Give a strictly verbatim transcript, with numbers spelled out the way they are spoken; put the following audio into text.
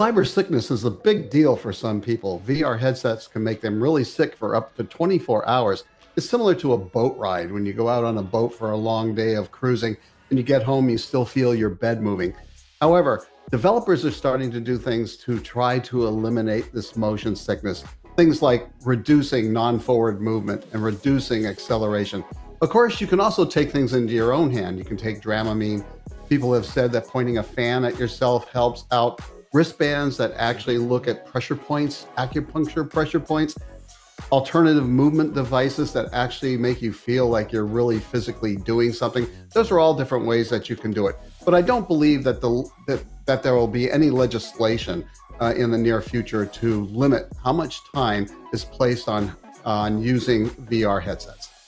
Cyber sickness is a big deal for some people. V R headsets can make them really sick for up to twenty-four hours. It's similar to a boat ride. When you go out on a boat for a long day of cruising and you get home, you still feel your bed moving. However, developers are starting to do things to try to eliminate this motion sickness. Things like reducing non-forward movement and reducing acceleration. Of course, you can also take things into your own hand. You can take Dramamine. People have said that pointing a fan at yourself helps out. Wristbands that actually look at pressure points, acupuncture pressure points, alternative movement devices that actually make you feel like you're really physically doing something. Those are all different ways that you can do it. But I don't believe that the that, that there will be any legislation uh, in the near future to limit how much time is placed on, on using V R headsets.